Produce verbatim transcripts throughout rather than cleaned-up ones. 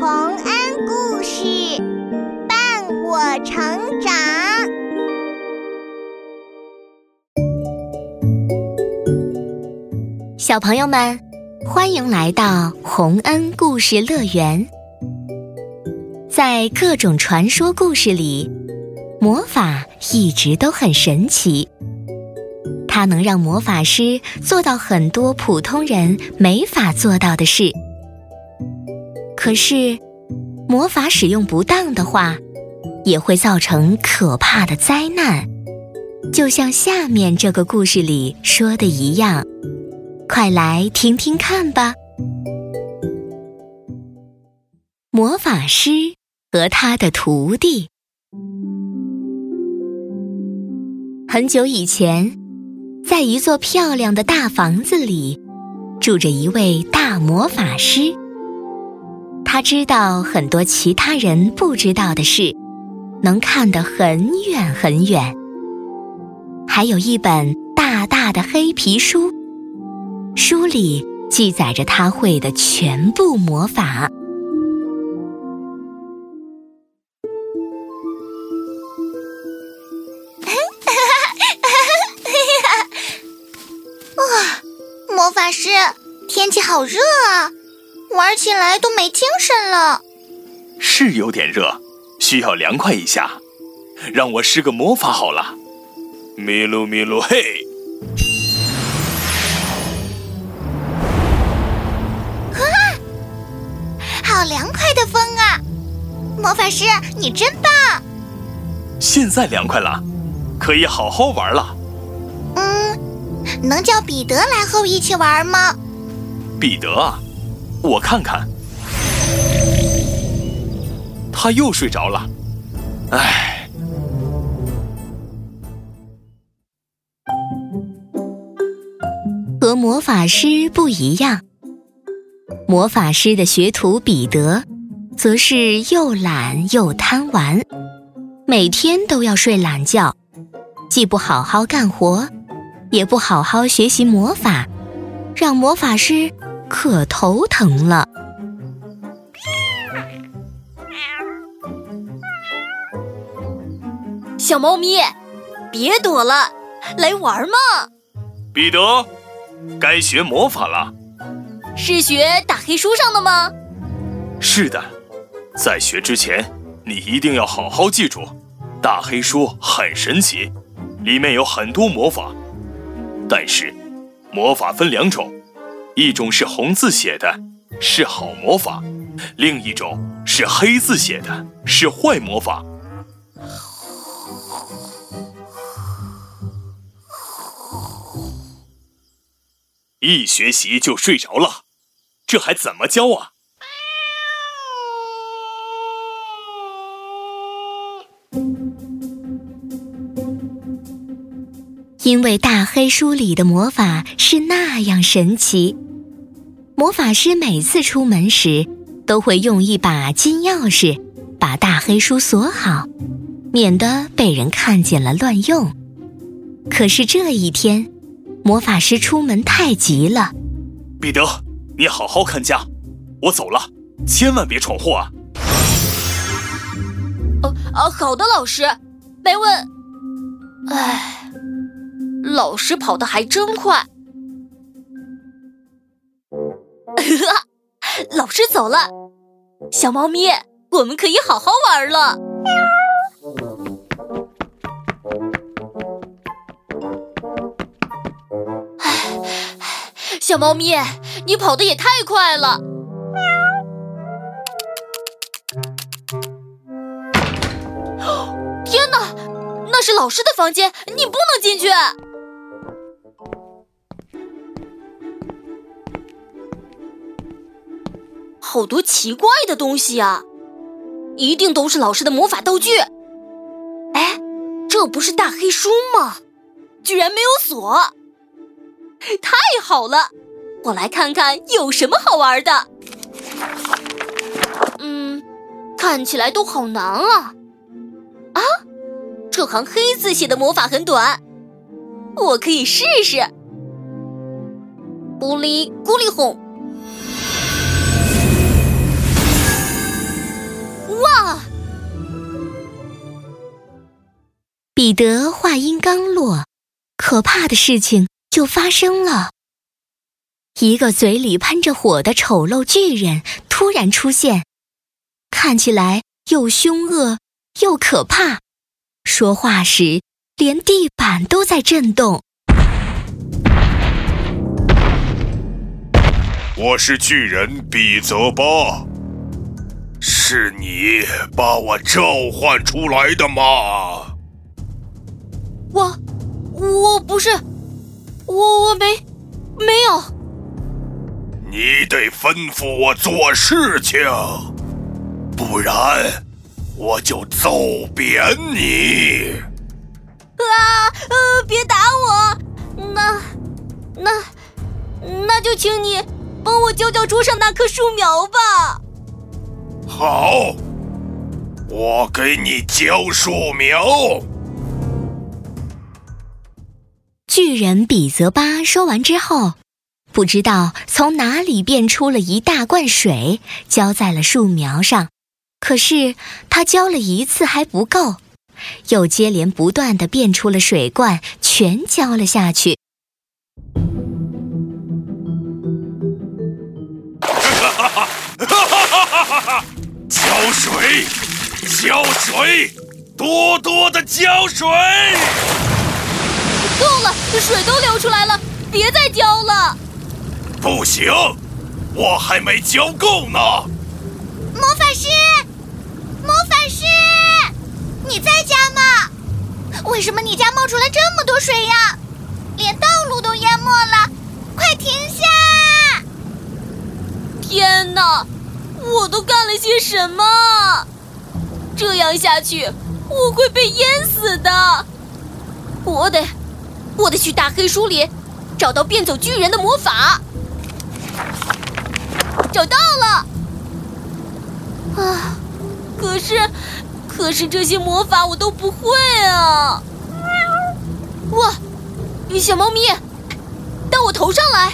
洪恩故事伴我成长。小朋友们，欢迎来到洪恩故事乐园。在各种传说故事里，魔法一直都很神奇，它能让魔法师做到很多普通人没法做到的事。可是，魔法使用不当的话，也会造成可怕的灾难。就像下面这个故事里说的一样，快来听听看吧。魔法师和他的徒弟。很久以前，在一座漂亮的大房子里，住着一位大魔法师。他知道很多其他人不知道的事，能看得很远很远。还有一本大大的黑皮书，书里记载着他会的全部魔法。哇，魔法师，天气好热啊！玩起来都没精神了。是有点热，需要凉快一下。让我施个魔法好了。咪噜咪噜嘿。啊，好凉快的风啊！魔法师，你真棒。现在凉快了，可以好好玩了。嗯，能叫彼得来和我一起玩吗？彼得啊，我看看，他又睡着了。唉，和魔法师不一样，魔法师的学徒彼得，则是又懒又贪玩，每天都要睡懒觉，既不好好干活，也不好好学习魔法，让魔法师可头疼了。小猫咪，别躲了，来玩嘛！彼得，该学魔法了。是学大黑书上的吗？是的，在学之前，你一定要好好记住，大黑书很神奇，里面有很多魔法，但是魔法分两种。一种是红字写的，是好魔法；另一种是黑字写的，是坏魔法。一学习就睡着了，这还怎么教啊？因为大黑书里的魔法是那样神奇，魔法师每次出门时都会用一把金钥匙把大黑书锁好，免得被人看见了乱用。可是这一天，魔法师出门太急了。彼得，你好好看家，我走了，千万别闯祸啊！哦哦，好的，老师，没问。唉，老师跑得还真快。老师走了，小猫咪，我们可以好好玩了。小猫咪，你跑得也太快了。天哪，那是老师的房间，你不能进去。好多奇怪的东西啊，一定都是老师的魔法道具。哎，这不是大黑书吗？居然没有锁，太好了，我来看看有什么好玩的。嗯，看起来都好难啊。啊，这行黑字写的魔法很短，我可以试试。咕哩咕哩哄。彼得话音刚落，可怕的事情就发生了。一个嘴里喷着火的丑陋巨人突然出现，看起来又凶恶又可怕，说话时连地板都在震动。我是巨人彼得巴，是你把我召唤出来的吗？我，我不是，我我没，没有。你得吩咐我做事情，不然我就揍扁你。啊，呃，别打我！那，那，那就请你帮我浇浇桌上那棵树苗吧。好，我给你浇树苗。巨人彼得巴说完之后，不知道从哪里变出了一大罐水，浇在了树苗上。可是他浇了一次还不够，又接连不断地变出了水罐，全浇了下去。浇水，浇水，多多的浇水！够了，水都流出来了，别再浇了。不行，我还没浇够呢。魔法师，魔法师，你在家吗？为什么你家冒出来这么多水呀？连道路都淹没了，快停下！天哪，我都干了些什么？这样下去，我会被淹死的。我得。我得去大黑书里找到变走巨人的魔法。找到了啊！可是，可是这些魔法我都不会啊！哇，小猫咪，到我头上来！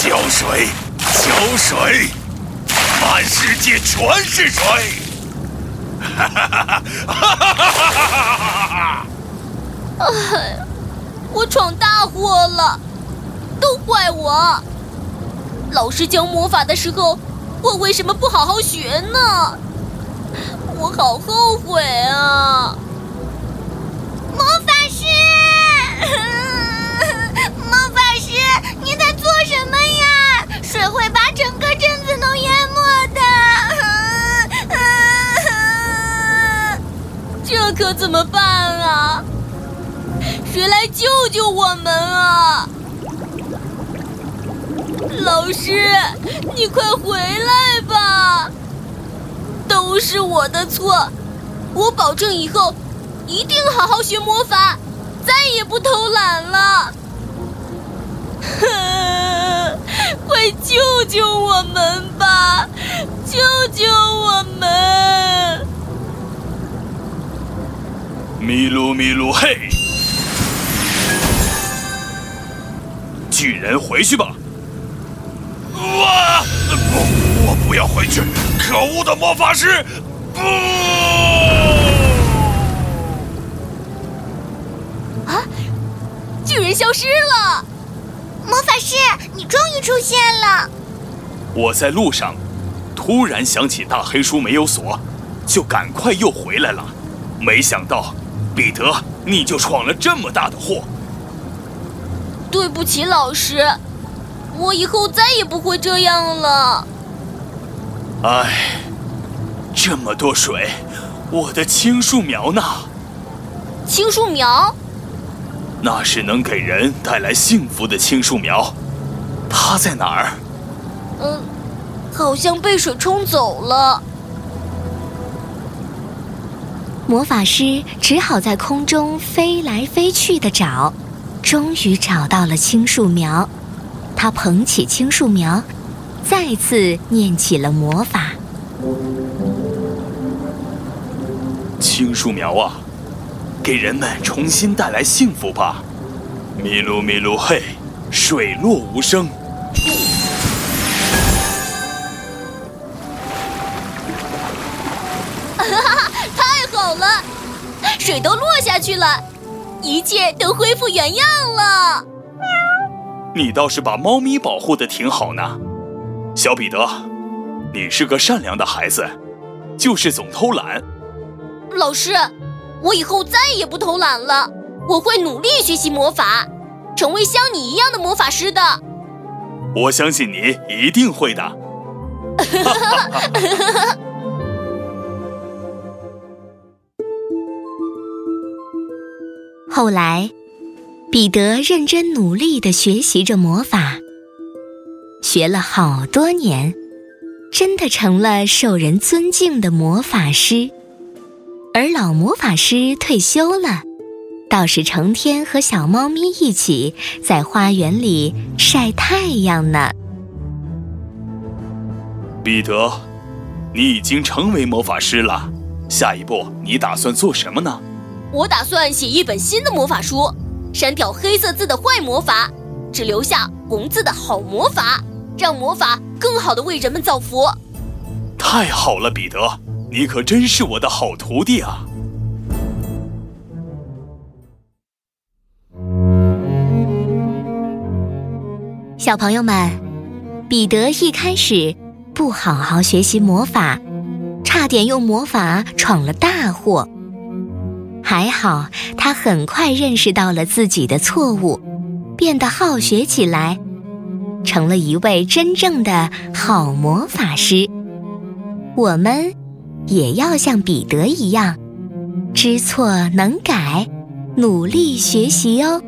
浇水，浇水，满世界全是水！哈哈哈哈哈哈！哎，我闯大祸了，都怪我！老师教魔法的时候，我为什么不好好学呢？我好后悔啊！魔法师，魔法师，你在做什么呀？水会把整个镇子都淹没的，这可怎么办啊？谁来救救我们啊！老师，你快回来吧！都是我的错，我保证以后一定好好学魔法，再也不偷懒了。快救救我们吧！救救我们！咪噜咪噜嘿！巨人回去吧！哇！不，我不要回去！可恶的魔法师！不！啊！巨人消失了！魔法师，你终于出现了！我在路上，突然想起大黑书没有锁，就赶快又回来了。没想到，彼得，你就闯了这么大的祸！对不起，老师，我以后再也不会这样了。唉，这么多水，我的青树苗呢？青树苗？那是能给人带来幸福的青树苗，它在哪儿？嗯，好像被水冲走了。魔法师只好在空中飞来飞去地找。终于找到了青树苗，他捧起青树苗，再次念起了魔法。青树苗啊，给人们重新带来幸福吧！咪噜咪噜嘿，水落无声。太好了！水都落下去了，一切都恢复原样了。你倒是把猫咪保护得挺好呢，小彼得，你是个善良的孩子，就是总偷懒。老师，我以后再也不偷懒了，我会努力学习魔法，成为像你一样的魔法师的。我相信你一定会的。后来，彼得认真努力地学习着魔法，学了好多年，真的成了受人尊敬的魔法师。而老魔法师退休了，倒是成天和小猫咪一起在花园里晒太阳呢。彼得，你已经成为魔法师了，下一步你打算做什么呢？我打算写一本新的魔法书，删掉黑色字的坏魔法，只留下红字的好魔法，让魔法更好地为人们造福。太好了，彼得，你可真是我的好徒弟啊！小朋友们，彼得一开始不好好学习魔法，差点用魔法闯了大祸。还好，他很快认识到了自己的错误，变得好学起来，成了一位真正的好魔法师。我们也要像彼得一样，知错能改，努力学习哦。